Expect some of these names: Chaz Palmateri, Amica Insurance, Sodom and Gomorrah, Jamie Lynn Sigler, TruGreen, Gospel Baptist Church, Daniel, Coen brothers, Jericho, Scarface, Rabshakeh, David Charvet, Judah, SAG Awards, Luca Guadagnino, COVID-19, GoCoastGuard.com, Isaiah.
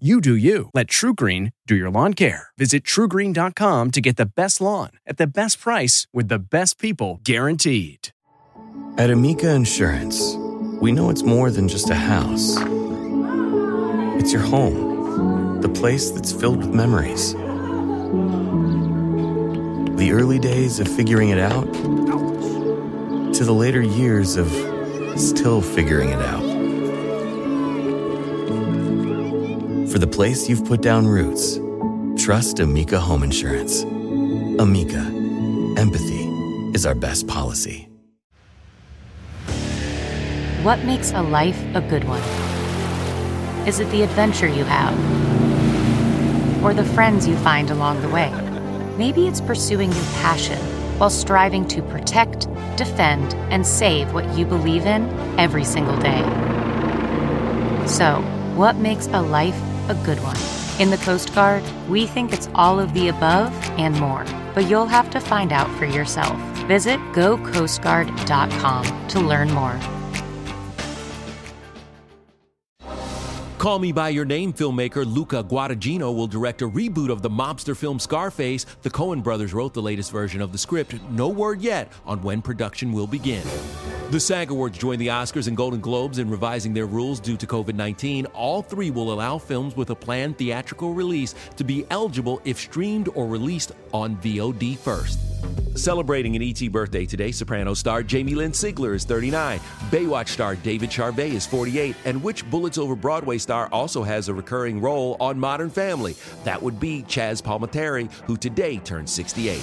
You do you. Let TruGreen do your lawn care. Visit TruGreen.com to get the best lawn at the best price with the best people guaranteed. At Amica Insurance, we know it's more than just a house. It's your home, the place that's filled with memories. The early days of figuring it out to the later years of still figuring it out. For the place you've put down roots, trust Amica Home Insurance. Amica, empathy is our best policy. What makes a life a good one? Is it the adventure you have? Or the friends you find along the way? Maybe it's pursuing your passion while striving to protect, defend, and save what you believe in every single day. So, what makes a life a good one? In the Coast Guard, we think it's all of the above and more, but you'll have to find out for yourself. Visit GoCoastGuard.com to learn more. Call Me By Your Name filmmaker Luca Guadagnino will direct a reboot of the mobster film Scarface. The Coen brothers wrote the latest version of the script. No word yet on when production will begin. The SAG Awards joined the Oscars and Golden Globes in revising their rules due to COVID-19. All three will allow films with a planned theatrical release to be eligible if streamed or released on VOD first. Celebrating an E.T. birthday today, Sopranos star Jamie Lynn Sigler is 39, Baywatch star David Charvet is 48, and which Bullets Over Broadway star also has a recurring role on Modern Family? That would be Chaz Palmateri, who today turns 68.